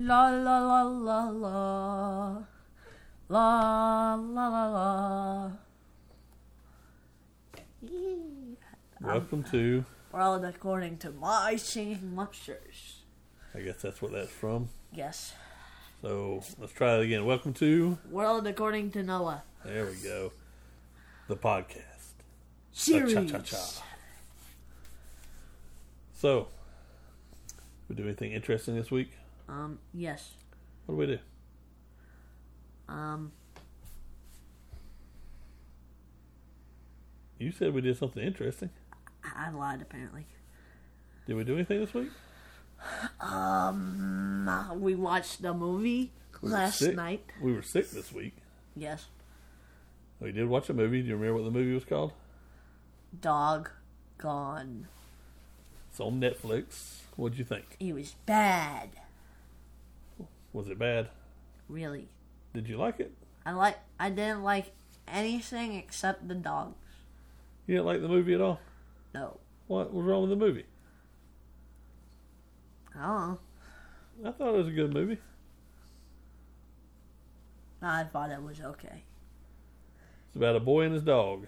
La la la la la. La la la la. Welcome to World According to My Singing Monsters. I guess that's what that's from. Yes. So let's try that again. Welcome to World According to Noah. There we go. The podcast series. Cha-cha-cha. So, we do anything interesting this week? Yes. What do we do? You said we did something interesting. I lied, apparently. Did we do anything this week? We watched the movie last night. We were sick this week. Yes. We did watch a movie. Do you remember what the movie was called? Dog Gone. It's on Netflix. What'd you think? It was bad. Was it bad? Really. Did you like it? I didn't like anything except the dogs. You didn't like the movie at all? No. What was wrong with the movie? I don't know. I thought it was a good movie. I thought it was okay. It's about a boy and his dog,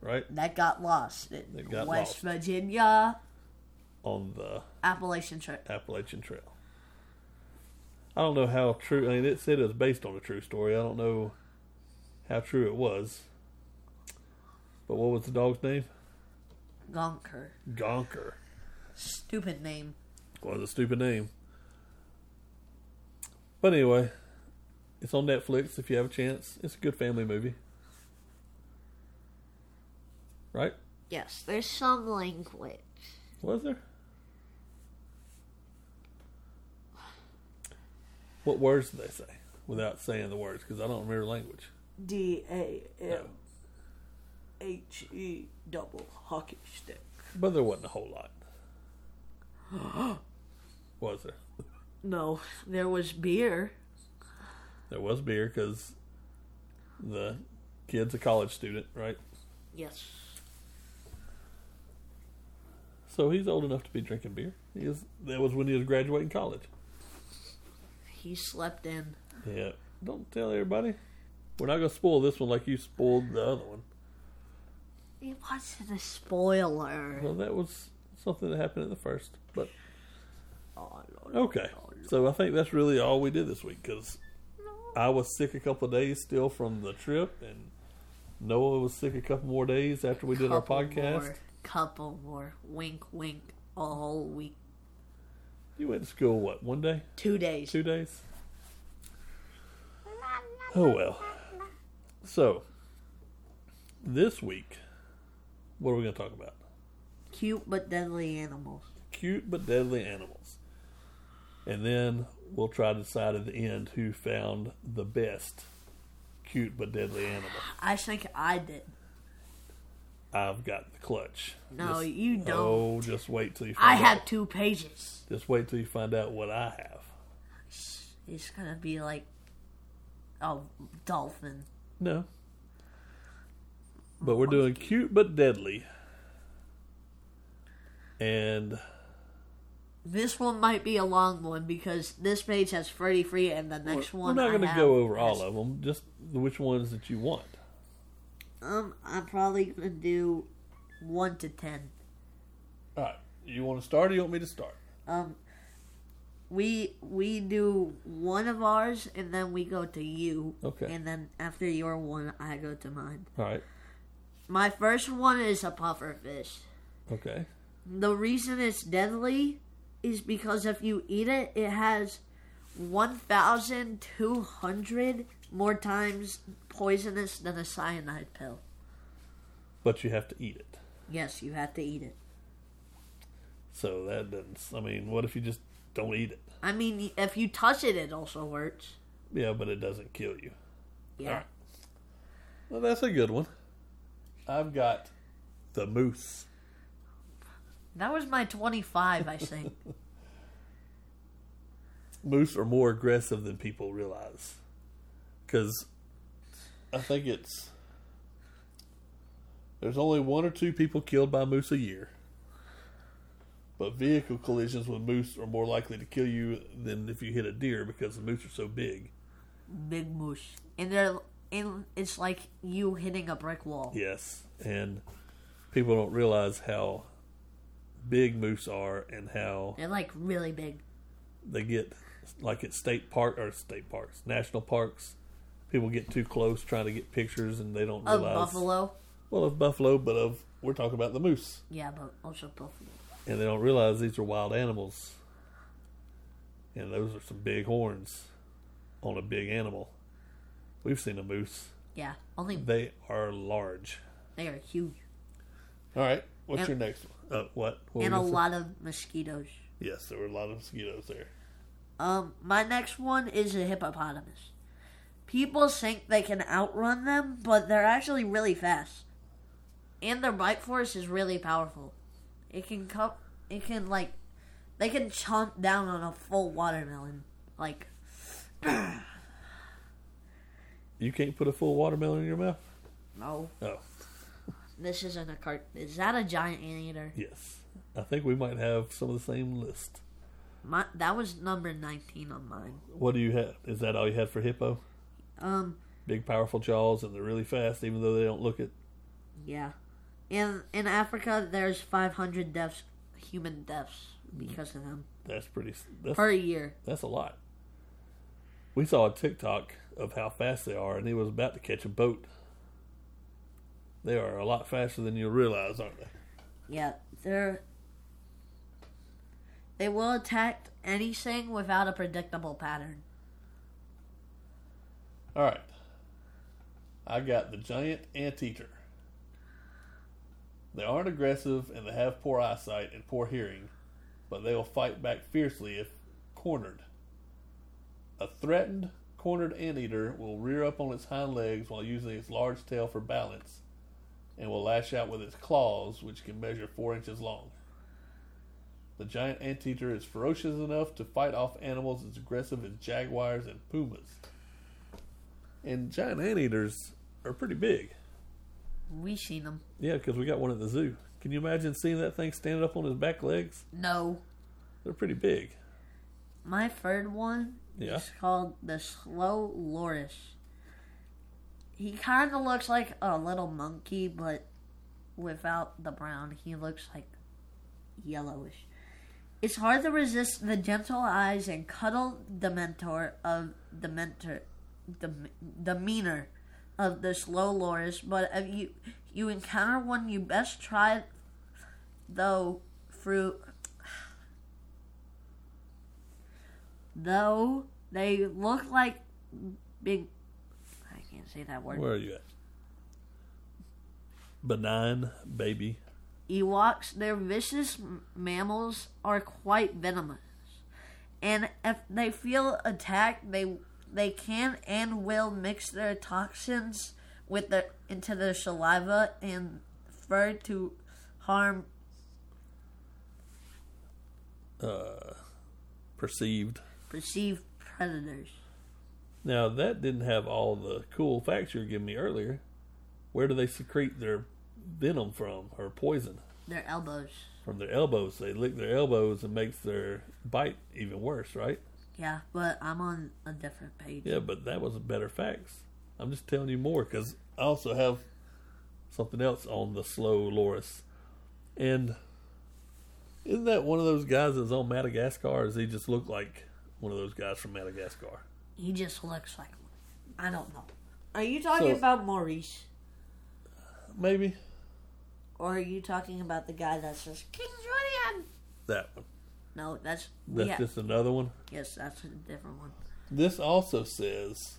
right? That got lost in West Virginia. On the Appalachian Trail. I don't know how true... I mean, it said it was based on a true story. I don't know how true it was. But what was the dog's name? Gonker. Stupid name. Was a stupid name. But anyway, it's on Netflix if you have a chance. It's a good family movie. Right? Yes, there's some language. Was there? What words do they say without saying the words? Because I don't remember language. DAMHE double hockey stick. But there wasn't a whole lot. Was there? No, there was beer. There was beer because the kid's a college student, right? Yes. So he's old enough to be drinking beer. That was when he was graduating college. He slept in. Yeah. Don't tell everybody. We're not going to spoil this one like you spoiled the other one. It wasn't a spoiler. Well, that was something that happened in the first. But okay. So I think that's really all we did this week because I was sick a couple of days still from the trip, and Noah was sick a couple more days after we did our podcast. Couple more. Wink, wink. A whole week. You went to school, what, one day? 2 days. 2 days? Oh, well. So, this week, what are we going to talk about? Cute but deadly animals. And then we'll try to decide at the end who found the best cute but deadly animal. I think I did. I've got the clutch. No, you don't. Oh, just wait till you find out. I have 2 pages. Just wait till you find out what I have. It's going to be like a dolphin. No. But we're doing cute but deadly. And this one might be a long one because this page has 33 and the next one I have. We're not going to go over all of them. Just which ones that you want. I'm probably going to do 1 to 10. Alright. You want to start or you want me to start? We do one of ours and then we go to you. Okay. And then after your one, I go to mine. Alright. My first one is a pufferfish. Okay. The reason it's deadly is because if you eat it, it has 1,200 more times poisonous than a cyanide pill. But you have to eat it. Yes, you have to eat it. So that doesn't... I mean, what if you just don't eat it? I mean, if you touch it, it also hurts. Yeah, but it doesn't kill you. Yeah. All right. Well, that's a good one. I've got the moose. That was my 25, I think. Moose are more aggressive than people realize. Because I think it's... There's only 1 or 2 people killed by moose a year. but vehicle collisions with moose are more likely to kill you than if you hit a deer because the moose are so big. Big moose. And they're, and it's like you hitting a brick wall. Yes. And people don't realize how big moose are and how... They're like really big. They get, like at national parks, people get too close trying to get pictures and they don't realize... Of buffalo? Well, of buffalo, but we're talking about the moose. Yeah, but also buffalo. And they don't realize these are wild animals. And those are some big horns on a big animal. We've seen a moose. Yeah, only... They are large. They are huge. All right, what's your next one? What of mosquitoes. Yes, there were a lot of mosquitoes there. My next one is a hippopotamus. People think they can outrun them, but they're actually really fast. And their bite force is really powerful. They can chomp down on a full watermelon. Like... You can't put a full watermelon in your mouth? No. Oh. This isn't a cart. Is that a giant anteater? Yes. I think we might have some of the same list. That was number 19 on mine. What do you have? Is that all you had for hippo? Big, powerful jaws, and they're really fast, even though they don't look it. Yeah. In Africa, there's 500 human deaths, because of them. That's per year. That's a lot. We saw a TikTok of how fast they are, and he was about to catch a boat. They are a lot faster than you realize, aren't they? Yeah, they will attack anything without a predictable pattern. All right. I got the giant anteater. They aren't aggressive, and they have poor eyesight and poor hearing, but they will fight back fiercely if cornered. A threatened, cornered anteater will rear up on its hind legs while using its large tail for balance, and will lash out with its claws, which can measure 4 inches long. The giant anteater is ferocious enough to fight off animals as aggressive as jaguars and pumas. And giant anteaters are pretty big. We've seen them. Yeah, because we got one at the zoo. Can you imagine seeing that thing standing up on his back legs? No. They're pretty big. My third one is called the slow loris. He kind of looks like a little monkey, but without the brown, he looks like yellowish. It's hard to resist the gentle eyes and cuddle demeanor of the slow loris, but if you encounter one, you best try though they look like big. I can't say that word. Where are you at? Benign baby. Ewoks, their vicious mammals are quite venomous, and if they feel attacked, they can and will mix their toxins into their saliva and fur to harm perceived predators. Now, that didn't have all the cool facts you were giving me earlier. Where do they secrete their venom from, or poison? Their elbows. From their elbows. They lick their elbows and makes their bite even worse, right? Yeah, but I'm on a different page. Yeah, but that was better facts. I'm just telling you more, because I also have something else on the slow loris. And isn't that one of those guys that's on Madagascar, or does he just look like one of those guys from Madagascar? He just looks like one. I don't know. Are you talking about Maurice? Maybe. Or are you talking about the guy that says, King Julian? That one. No, that's just another one? Yes, that's a different one. This also says,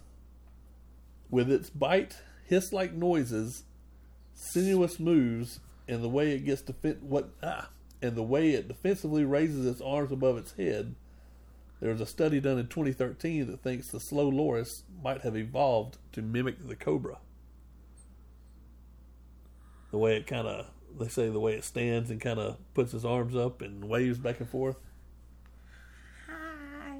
with its bite, hiss-like noises, sinuous moves, and the way it gets defensively raises its arms above its head, there was a study done in 2013 that thinks the slow loris might have evolved to mimic the cobra. The way it kind of... They say the way it stands and kind of puts his arms up and waves back and forth. Hi.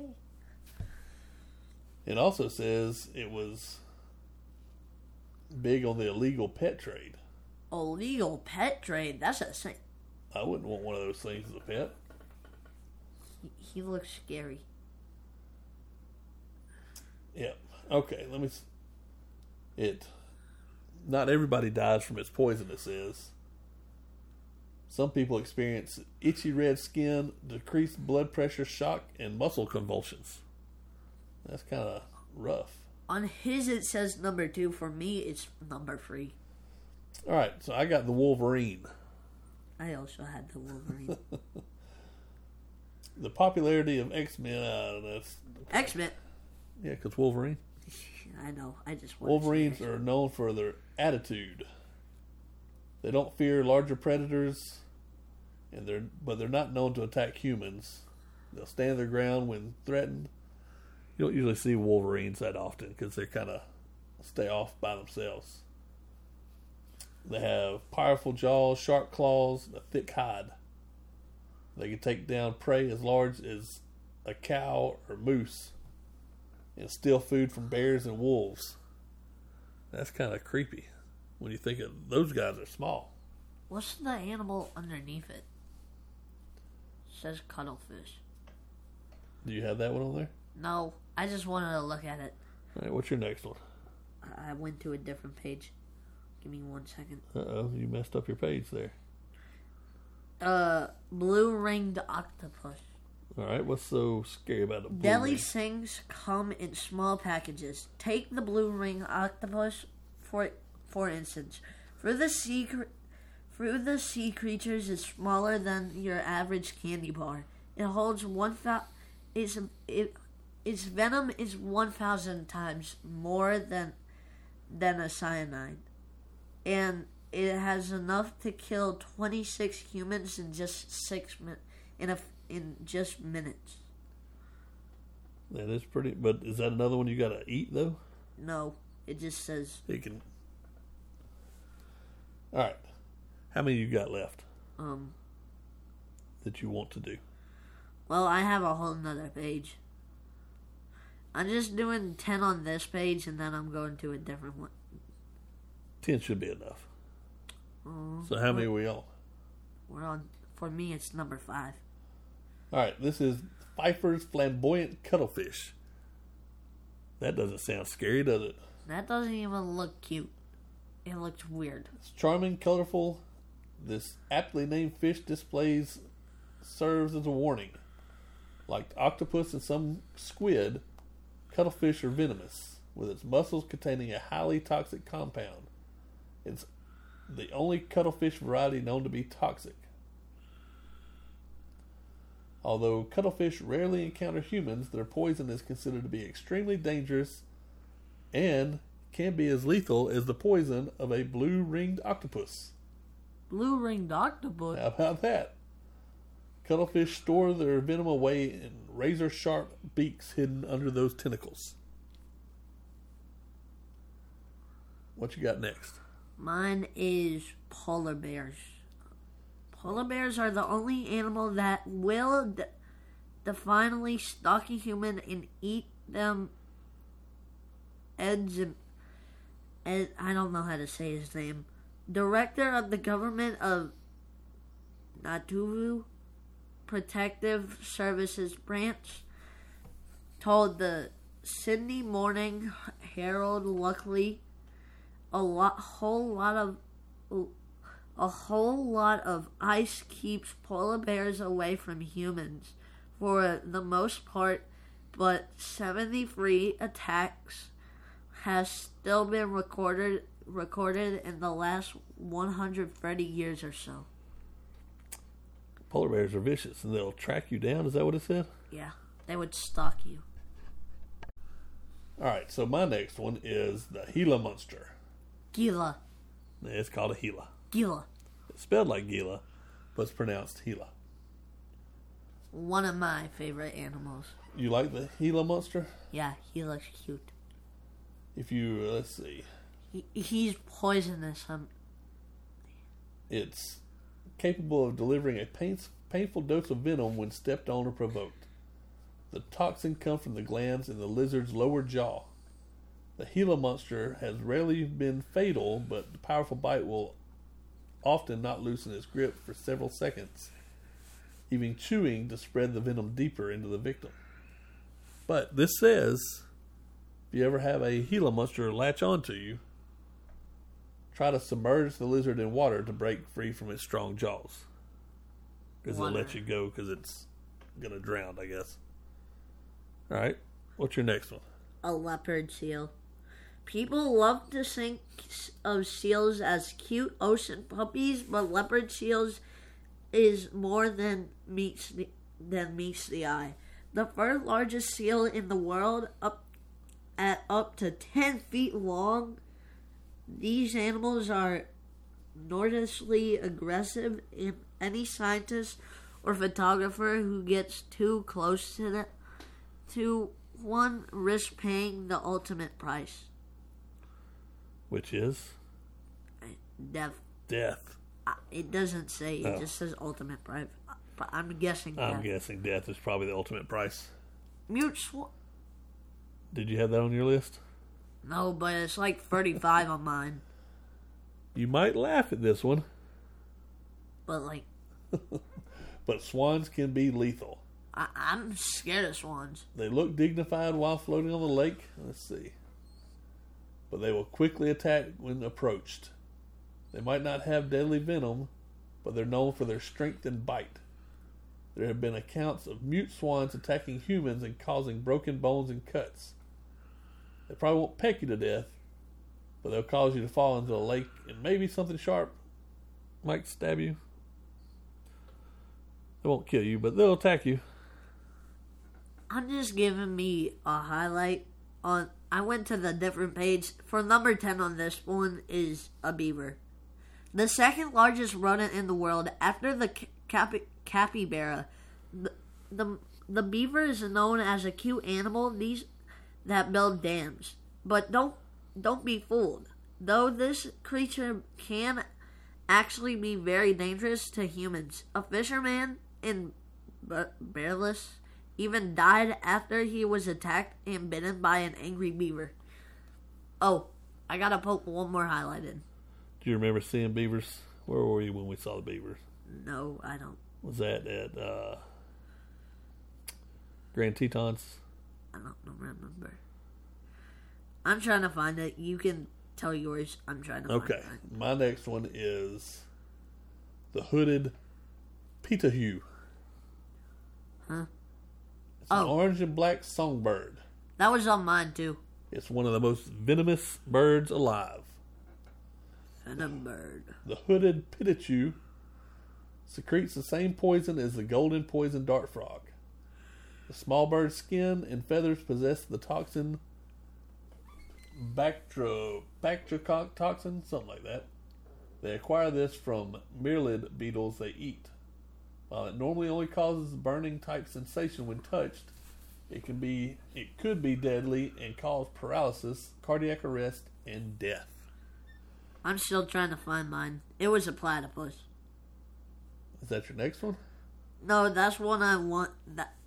It also says it was big on the illegal pet trade. Illegal pet trade? That's a thing. I wouldn't want one of those things as a pet. He looks scary. Yeah. Okay, let me... Not everybody dies from its poison, it says. Some people experience itchy red skin, decreased blood pressure, shock, and muscle convulsions. That's kind of rough. On his, it says number 2. For me, it's number 3. All right, so I got the Wolverine. I also had the Wolverine. The popularity of X-Men. X-Men? Yeah, because Wolverine. I know. I just want Wolverines to are known for their attitude. They don't fear larger predators, and they're not known to attack humans. They'll stand their ground when threatened. You don't usually see Wolverines that often because they kind of stay off by themselves. They have powerful jaws, sharp claws, and a thick hide. They can take down prey as large as a cow or moose and steal food from bears and wolves. That's kind of creepy when you think of those guys are small. What's the animal underneath it? It says cuttlefish. Do you have that one on there? No, I just wanted to look at it. All right, what's your next one? I went to a different page. Give me 1 second. Uh-oh, you messed up your page there. Blue-ringed octopus. All right, what's so scary about a blue Deli things come in small packages. Take the blue-ringed octopus, for instance. Fruit of the sea creatures is smaller than your average candy bar. It holds 1,000... Its venom is 1,000 times more than a cyanide. And it has enough to kill 26 humans in just 6 minutes. In just minutes. That is pretty... But is that another one you gotta eat, though? No. It just says... It can... Alright. How many you got left? That you want to do? Well, I have a whole nother page. I'm just doing 10 on this page, and then I'm going to a different one. 10 should be enough. So how many are we on? We're on... For me, it's number 5. Alright, this is Pfeiffer's Flamboyant Cuttlefish. That doesn't sound scary, does it? That doesn't even look cute. It looks weird. It's charming, colorful. This aptly named fish serves as a warning. Like octopus and some squid, cuttlefish are venomous, with its muscles containing a highly toxic compound. It's the only cuttlefish variety known to be toxic. Although cuttlefish rarely encounter humans, their poison is considered to be extremely dangerous and can be as lethal as the poison of a blue-ringed octopus. Blue-ringed octopus? How about that? Cuttlefish store their venom away in razor-sharp beaks hidden under those tentacles. What you got next? Mine is polar bears. Polar bears are the only animal that will defiantly stalk a human and eat them and I don't know how to say his name. Director of the Government of Natuvu Protective Services Branch told the Sydney Morning Herald, luckily a whole lot of ice keeps polar bears away from humans for the most part, but 73 attacks has still been recorded in the last 130 years or so. Polar bears are vicious and they'll track you down, is that what it said? Yeah, they would stalk you. Alright, so my next one is the Gila monster. Gila. It's called a Gila. Gila. It's spelled like Gila, but it's pronounced Gila. One of my favorite animals. You like the Gila monster? Yeah, he looks cute. If you, let's see. He's poisonous. It's capable of delivering a painful dose of venom when stepped on or provoked. The toxin comes from the glands in the lizard's lower jaw. The Gila monster has rarely been fatal, but the powerful bite will often not loosen its grip for several seconds. even chewing to spread the venom deeper into the victim. But this says, if you ever have a Gila monster latch onto you, try to submerge the lizard in water to break free from its strong jaws. Because it'll let you go because it's going to drown, I guess. All right. What's your next one? A leopard seal. People love to think of seals as cute ocean puppies, but leopard seals is more than meets the eye. The third largest seal in the world, up to 10 feet long, these animals are enormously aggressive, and any scientist or photographer who gets too close to one risks paying the ultimate price. Which is? Death. Death. It doesn't say. It just says ultimate price. But I'm guessing death. I'm guessing death is probably the ultimate price. Did you have that on your list? No, but it's like 35 on mine. You might laugh at this one. But like... But swans can be lethal. I'm scared of swans. They look dignified while floating on the lake. Let's see. But they will quickly attack when approached. They might not have deadly venom, but they're known for their strength and bite. There have been accounts of mute swans attacking humans and causing broken bones and cuts. They probably won't peck you to death, but they'll cause you to fall into the lake, and maybe something sharp might stab you. They won't kill you, but they'll attack you. I'm just giving me a highlight on... I went to the different page. For number 10 on this one is a beaver. The second largest rodent in the world after the capybara. The beaver is known as a cute animal that build dams. But don't be fooled. Though this creature can actually be very dangerous to humans. A fisherman in Bareless even died after he was attacked and bitten by an angry beaver. Oh, I gotta poke one more highlight in. Do you remember seeing beavers? Where were you when we saw the beavers? No, I don't. Was that at Grand Tetons? I don't remember. I'm trying to find it. You can tell yours. I'm trying to find it. Okay, my next one is the hooded pitohui. Huh? It's an orange and black songbird. That was on mine, too. It's one of the most venomous birds alive. Venom bird. The hooded pitohui secretes the same poison as the golden poison dart frog. The small bird's skin and feathers possess the toxin Batrachotoxin, something like that. They acquire this from myrmid beetles they eat. While it normally only causes burning type sensation when touched, it could be deadly and cause paralysis, cardiac arrest, and death. I'm still trying to find mine. It was a platypus. Is that your next one? No, that's one I want.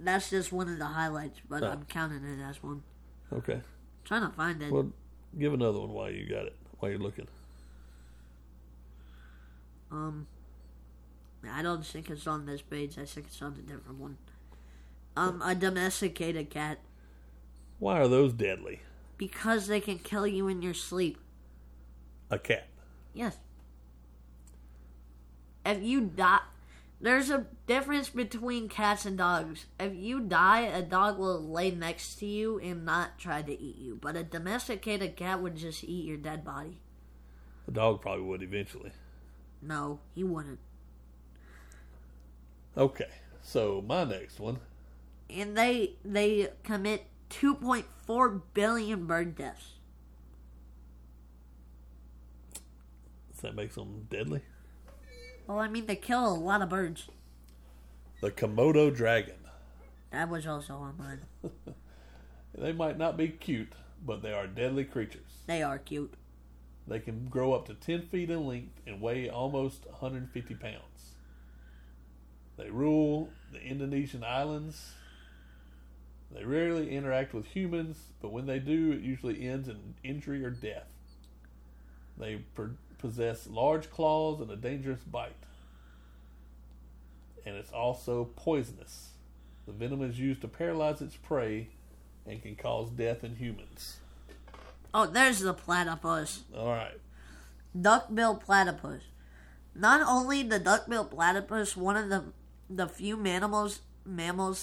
That's just one of the highlights, but I'm counting it as one. Okay. I'm trying to find it. Well, give another one while you got it. While you're looking. I don't think it's on this page. I think it's on a different one. A domesticated cat. Why are those deadly? Because they can kill you in your sleep. A cat? Yes. If you die... There's a difference between cats and dogs. If you die, a dog will lay next to you and not try to eat you. But a domesticated cat would just eat your dead body. A dog probably would eventually. No, he wouldn't. Okay, so my next one. And they commit 2.4 billion bird deaths. Does that make them deadly? Well, I mean, they kill a lot of birds. The Komodo dragon. That was also on mine. They might not be cute, but they are deadly creatures. They are cute. They can grow up to 10 feet in length and weigh almost 150 pounds. They rule the Indonesian islands. They rarely interact with humans, but when they do, it usually ends in injury or death. They possess large claws and a dangerous bite. and it's also poisonous. The venom is used to paralyze its prey and can cause death in humans. Oh, there's the platypus. All right. Duckbill platypus. Not only the duckbill platypus, one of the few mammals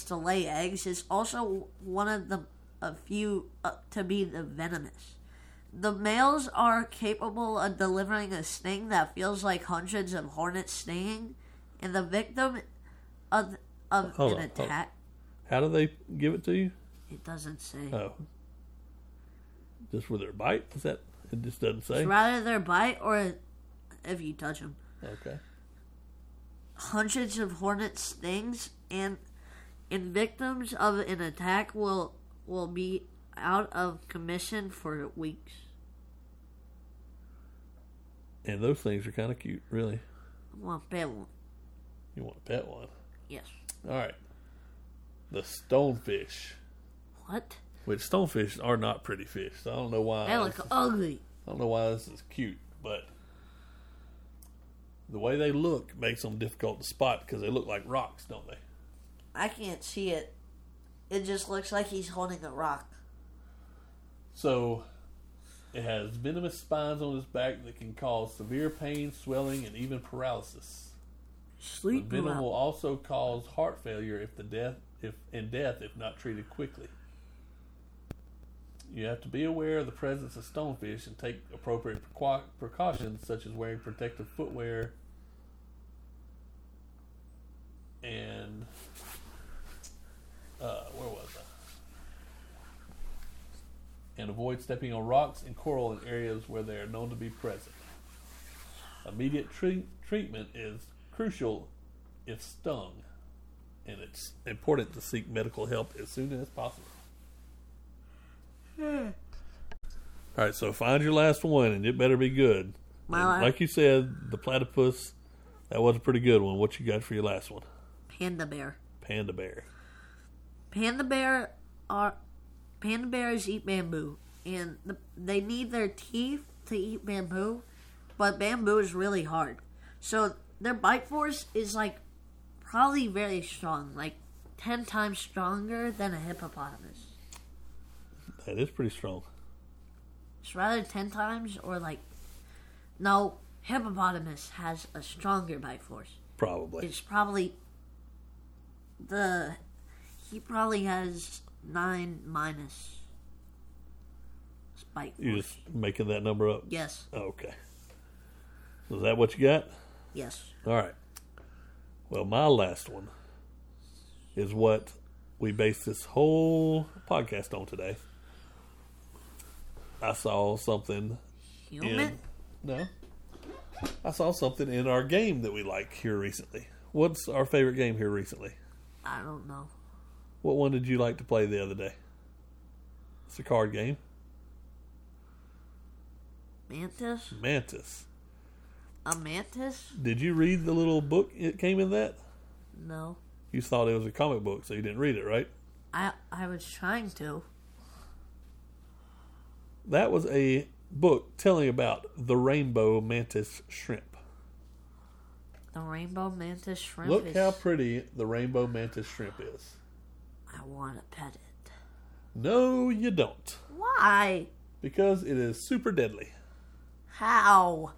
to lay eggs, is also one of a few to be the venomous. The males are capable of delivering a sting that feels like hundreds of hornets stinging, and the victim of an attack. How do they give it to you? It doesn't say. Oh. Just with their bite? Is that? It just doesn't say? It's rather their bite or if you touch them. Okay. Hundreds of hornet stings and victims of an attack will be out of commission for weeks. And those things are kind of cute, really. I want to pet one. You want to pet one? Yes. All right. The stonefish. What? Which stonefish are not pretty fish. So I don't know why. They look ugly. I don't know why this is cute, but the way they look makes them difficult to spot because they look like rocks, don't they? I can't see it. It just looks like he's holding a rock. So, it has venomous spines on its back that can cause severe pain, swelling, and even paralysis. Sleep the venom will also cause heart failure if not treated quickly. You have to be aware of the presence of stonefish and take appropriate precautions, such as wearing protective footwear and where was I? And avoid stepping on rocks and coral in areas where they are known to be present. Immediate treatment is crucial if stung, and it's important to seek medical help as soon as possible. All right, so find your last one, and it better be good. Like you said, the platypus, that was a pretty good one. What you got for your last one? Panda bear. Panda bears eat bamboo, and they need their teeth to eat bamboo, but bamboo is really hard. So their bite force is like probably very strong, like 10 times stronger than a hippopotamus. That is pretty strong. It's rather 10 times or like... No, hippopotamus has a stronger bite force. Probably. It's probably... He probably has 9 minus his bite force. You're just making that number up? Yes. Okay. So is that what you got? Yes. All right. Well, my last one is what we based this whole podcast on today. I saw something. Human? No. I saw something in our game that we like here recently. What's our favorite game here recently? I don't know. What one did you like to play the other day? It's a card game. Mantis. A mantis? Did you read the little book it came in that? No. You thought it was a comic book, so you didn't read it, right? I was trying to. That was a book telling about the Rainbow Mantis Shrimp. The Rainbow Mantis Shrimp is... Look how pretty the Rainbow Mantis Shrimp is. I want to pet it. No, you don't. Why? Because it is super deadly. How?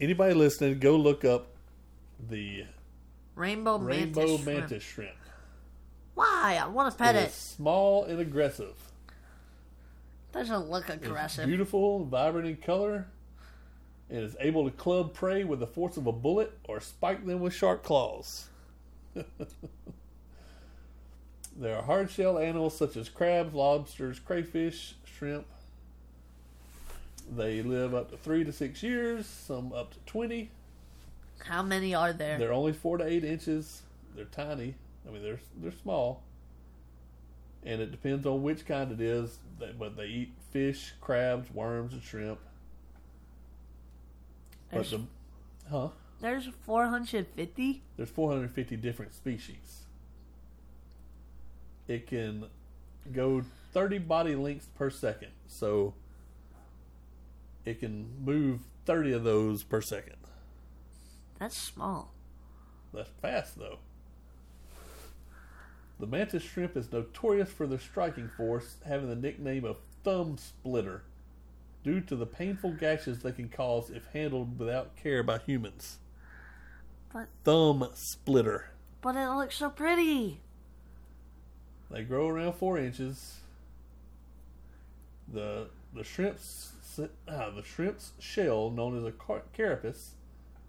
Anybody listening, go look up the Rainbow Mantis Shrimp. Why? I want to pet it. It is small and aggressive. Doesn't look aggressive. It's beautiful, vibrant in color, and is able to club prey with the force of a bullet or spike them with sharp claws. There are hard-shell animals such as crabs, lobsters, crayfish, shrimp. They live up to 3 to 6 years, some up to 20. How many are there? They're only 4 to 8 inches. They're tiny. I mean, they're small. And it depends on which kind it is, but they eat fish, crabs, worms, and shrimp. There's 450? There's 450 different species. It can go 30 body lengths per second. So, it can move 30 of those per second. That's small. That's fast, though. The mantis shrimp is notorious for their striking force, having the nickname of Thumb Splitter, due to the painful gashes they can cause if handled without care by humans. But, Thumb Splitter. But it looks so pretty. They grow around 4 inches. The shrimp's shell, known as a carapace,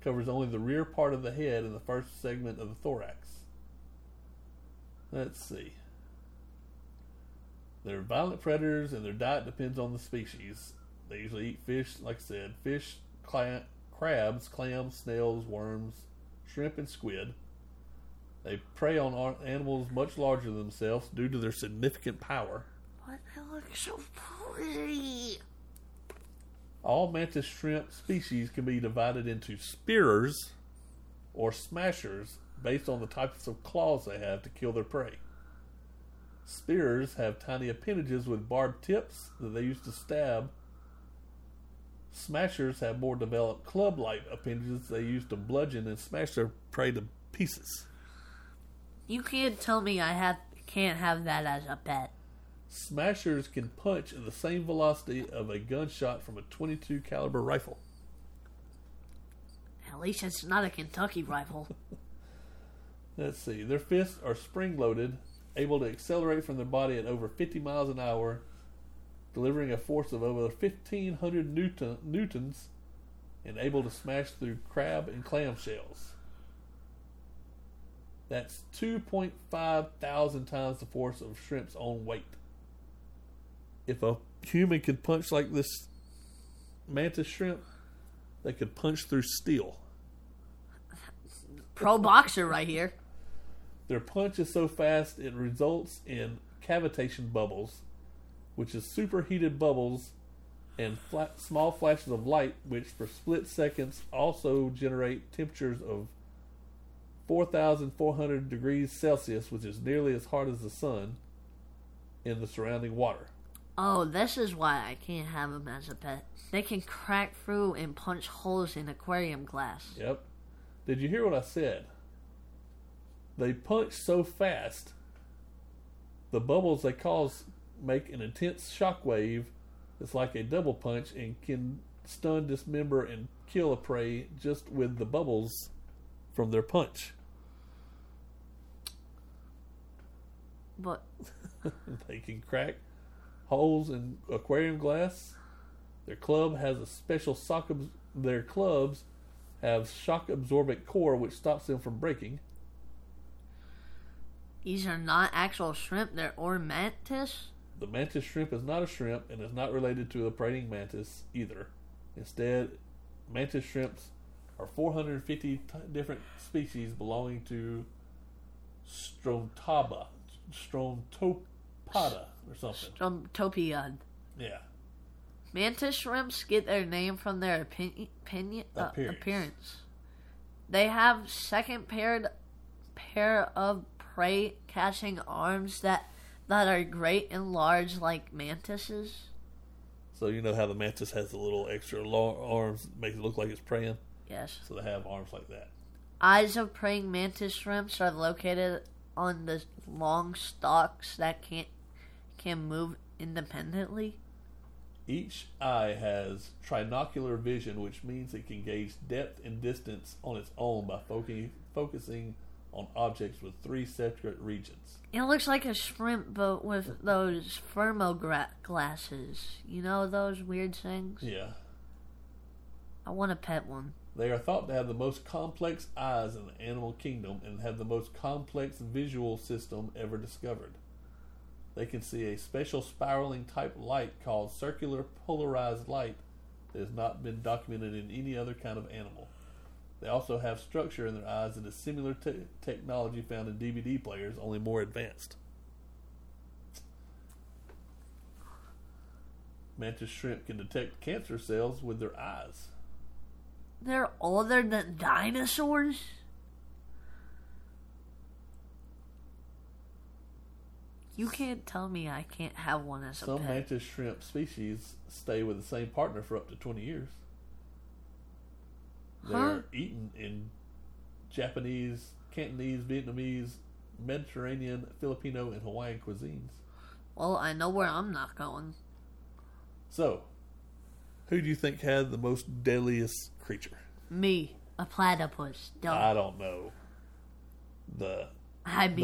covers only the rear part of the head and the first segment of the thorax. Let's see. They're violent predators, and their diet depends on the species. They usually eat fish, like I said, fish, crabs, clams, snails, worms, shrimp, and squid. They prey on animals much larger than themselves due to their significant power. But they look so pretty. All mantis shrimp species can be divided into spearers or smashers based on the types of claws they have to kill their prey. Spears have tiny appendages with barbed tips that they use to stab. Smashers have more developed club-like appendages they use to bludgeon and smash their prey to pieces. You can't tell me I can't have that as a pet. Smashers can punch at the same velocity of a gunshot from a .22 caliber rifle. At least it's not a Kentucky rifle. Let's see. Their fists are spring-loaded, able to accelerate from their body at over 50 miles an hour, delivering a force of over 1,500 newtons, and able to smash through crab and clam shells. That's 2.5 thousand times the force of shrimp's own weight. If a human could punch like this mantis shrimp, they could punch through steel. Pro boxer right here. Their punch is so fast it results in cavitation bubbles, which is superheated bubbles and small flashes of light, which for split seconds also generate temperatures of 4,400 degrees Celsius, which is nearly as hot as the sun, in the surrounding water. Oh, this is why I can't have them as a pet. They can crack through and punch holes in aquarium glass. Yep. Did you hear what I said? They punch so fast, the bubbles they cause make an intense shockwave that's like a double punch and can stun, dismember, and kill a prey just with the bubbles from their punch. But they can crack holes in aquarium glass. Their clubs have shock absorbent core, which stops them from breaking. These are not actual shrimp, they're mantis. The mantis shrimp is not a shrimp and is not related to the praying mantis either. Instead, mantis shrimps are 450 different species belonging to Strontopada or something. Strontopion. Yeah. Mantis shrimps get their name from their appearance. They have second pair of prey catching arms that are great and large like mantises. So you know how the mantis has the little extra long arms that makes it look like it's praying? Yes. So they have arms like that. Eyes of praying mantis shrimps are located on the long stalks that can move independently. Each eye has trinocular vision, which means it can gauge depth and distance on its own by focusing on objects with 3 separate regions. It looks like a shrimp, but with those thermoglasses. You know those weird things? Yeah. I want to pet one. They are thought to have the most complex eyes in the animal kingdom and have the most complex visual system ever discovered. They can see a special spiraling type light called circular polarized light that has not been documented in any other kind of animal. They also have structure in their eyes that is similar to technology found in DVD players, only more advanced. Mantis shrimp can detect cancer cells with their eyes. They're older than dinosaurs? You can't tell me I can't have one as a pet. Some mantis shrimp species stay with the same partner for up to 20 years. They're eaten in Japanese, Cantonese, Vietnamese, Mediterranean, Filipino, and Hawaiian cuisines. Well, I know where I'm not going. So, who do you think had the most deadliest creature? Me, a platypus. I don't know. The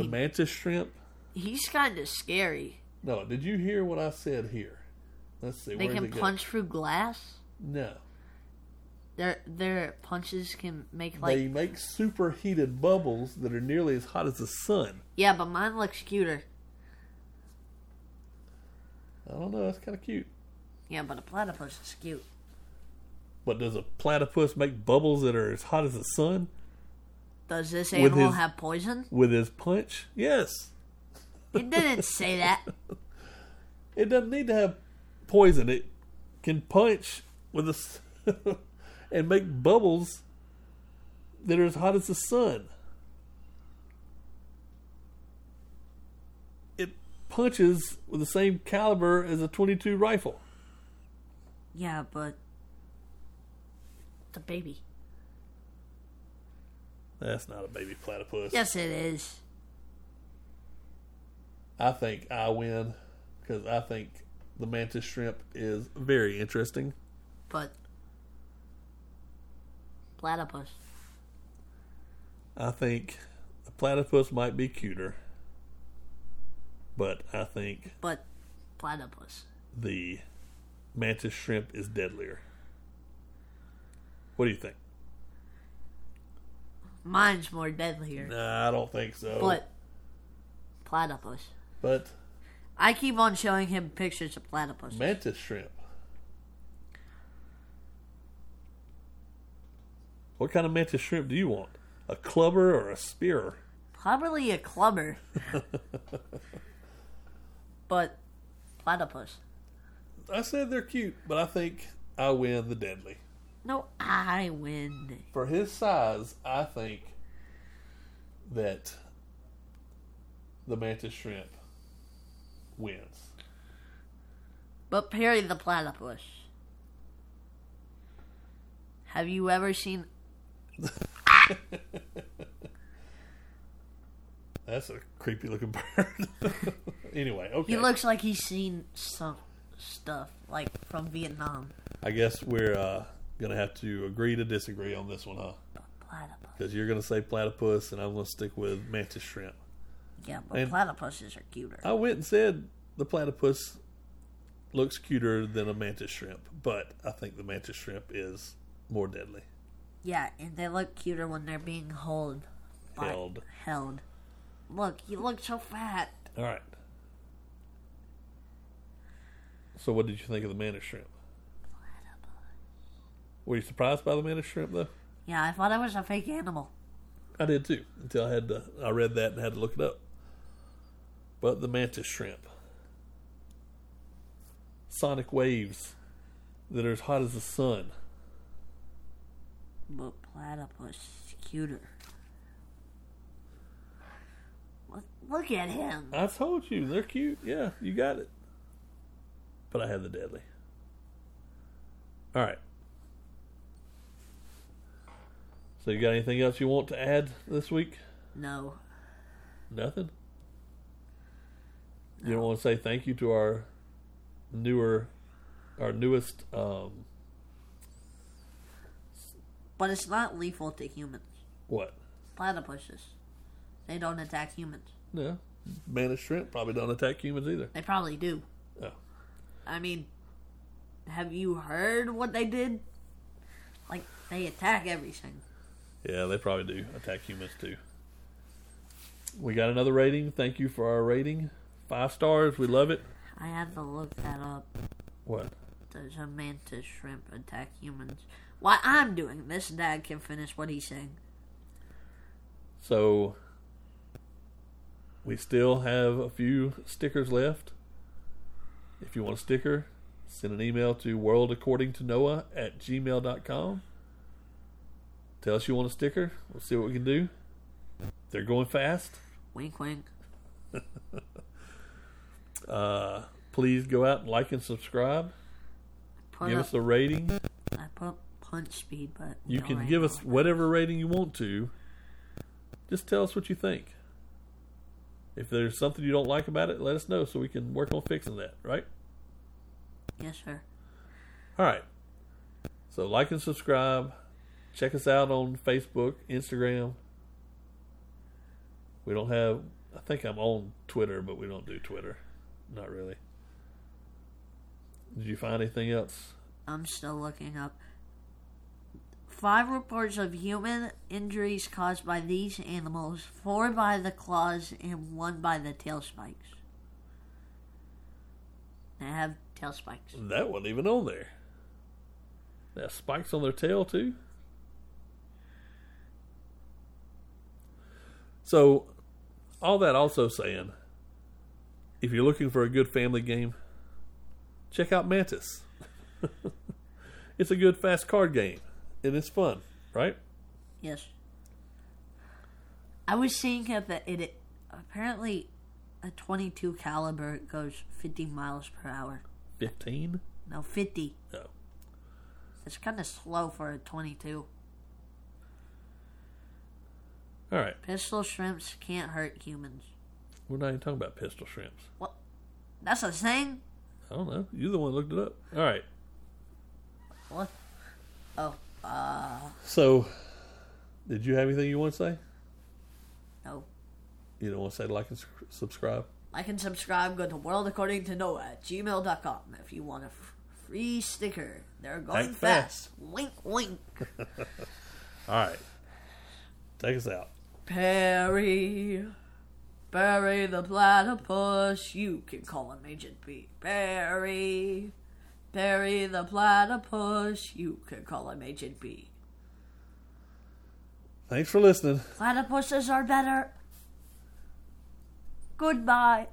mantis shrimp? He's kind of scary. No, did you hear what I said here? Let's see. They can punch through glass? No. Their punches can make like... They make superheated bubbles that are nearly as hot as the sun. Yeah, but mine looks cuter. I don't know. That's kind of cute. Yeah, but a platypus is cute. But does a platypus make bubbles that are as hot as the sun? Does this animal have poison? With his punch? Yes. It didn't say that. It doesn't need to have poison. It can punch with a... and make bubbles that are as hot as the sun. It punches with the same caliber as a .22 rifle. Yeah, but it's a baby. That's not a baby platypus. Yes, it is. I think I win because I think the mantis shrimp is very interesting. But platypus. I think the platypus might be cuter. But I think... But platypus. The mantis shrimp is deadlier. What do you think? Mine's more deadlier. Nah, I don't think so. But platypus. But... I keep on showing him pictures of platypus. Mantis shrimp. What kind of mantis shrimp do you want? A clubber or a spearer? Probably a clubber. But platypus. I said they're cute, but I think I win the deadly. No, I win. For his size, I think that the mantis shrimp wins. But Perry the platypus. Have you ever seen... That's a creepy looking bird. Anyway, okay. He looks like he's seen some stuff, like from Vietnam. I guess we're gonna have to agree to disagree on this one, huh? But platypus. Because you're gonna say platypus, and I'm gonna stick with mantis shrimp. Yeah, but and platypuses are cuter. I went and said the platypus looks cuter than a mantis shrimp, but I think the mantis shrimp is more deadly. Yeah, and they look cuter when they're being held. Look, you look so fat. All right. So what did you think of the mantis shrimp? Were you surprised by the mantis shrimp, though? Yeah, I thought it was a fake animal. I did, too, until I read that and had to look it up. But the mantis shrimp. Sonic waves that are as hot as the sun. But platypus is cuter. Look at him. I told you, they're cute. Yeah, you got it. But I had the deadly. All right. So you got anything else you want to add this week? No. Nothing? No. You don't want to say thank you to our newest... But it's not lethal to humans. What? Platypuses. They don't attack humans. No. Mantis shrimp probably don't attack humans either. They probably do. Oh. I mean, have you heard what they did? Like, they attack everything. Yeah, they probably do attack humans too. We got another rating. Thank you for our rating. 5 stars. We love it. I have to look that up. What? Does a mantis shrimp attack humans? While I'm doing this, Dad can finish what he's saying. So, we still have a few stickers left. If you want a sticker, send an email to worldaccordingtonoah@gmail.com. Tell us you want a sticker. We'll see what we can do. They're going fast. Wink, wink. Please go out and like and subscribe. Give us a rating. I put punch speed, but you can give us whatever rating you want to. Just tell us what you think. If there's something you don't like about it, let us know so we can work on fixing that, right? Yes, sir. All right. So like and subscribe. Check us out on Facebook, Instagram. We don't have... I think I'm on Twitter, but we don't do Twitter. Not really. Did you find anything else? I'm still looking up. 5 reports of human injuries caused by these animals, 4 by the claws and 1 by the tail spikes. They have tail spikes. That wasn't even on there. They have spikes on their tail too? So, all that also saying, if you're looking for a good family game, check out Mantis. It's a good fast card game. And it's fun, right? Yes. I was seeing that it apparently a 22 caliber goes 50 miles per hour. 15? No, 50. Oh. It's kind of slow for a 22. All right. Pistol shrimps can't hurt humans. We're not even talking about pistol shrimps. What? That's a thing? I don't know. You're the one who looked it up. All right. What? Oh. So, did you have anything you want to say? No. You don't want to say like and subscribe? Like and subscribe. Go to worldaccordingtonoah@gmail.com if you want a free sticker. They're going fast. Wink, wink. All right. Take us out. Perry the platypus. You can call him Agent B. Perry the platypus. You could call him Agent B. Thanks for listening. Platypuses are better. Goodbye.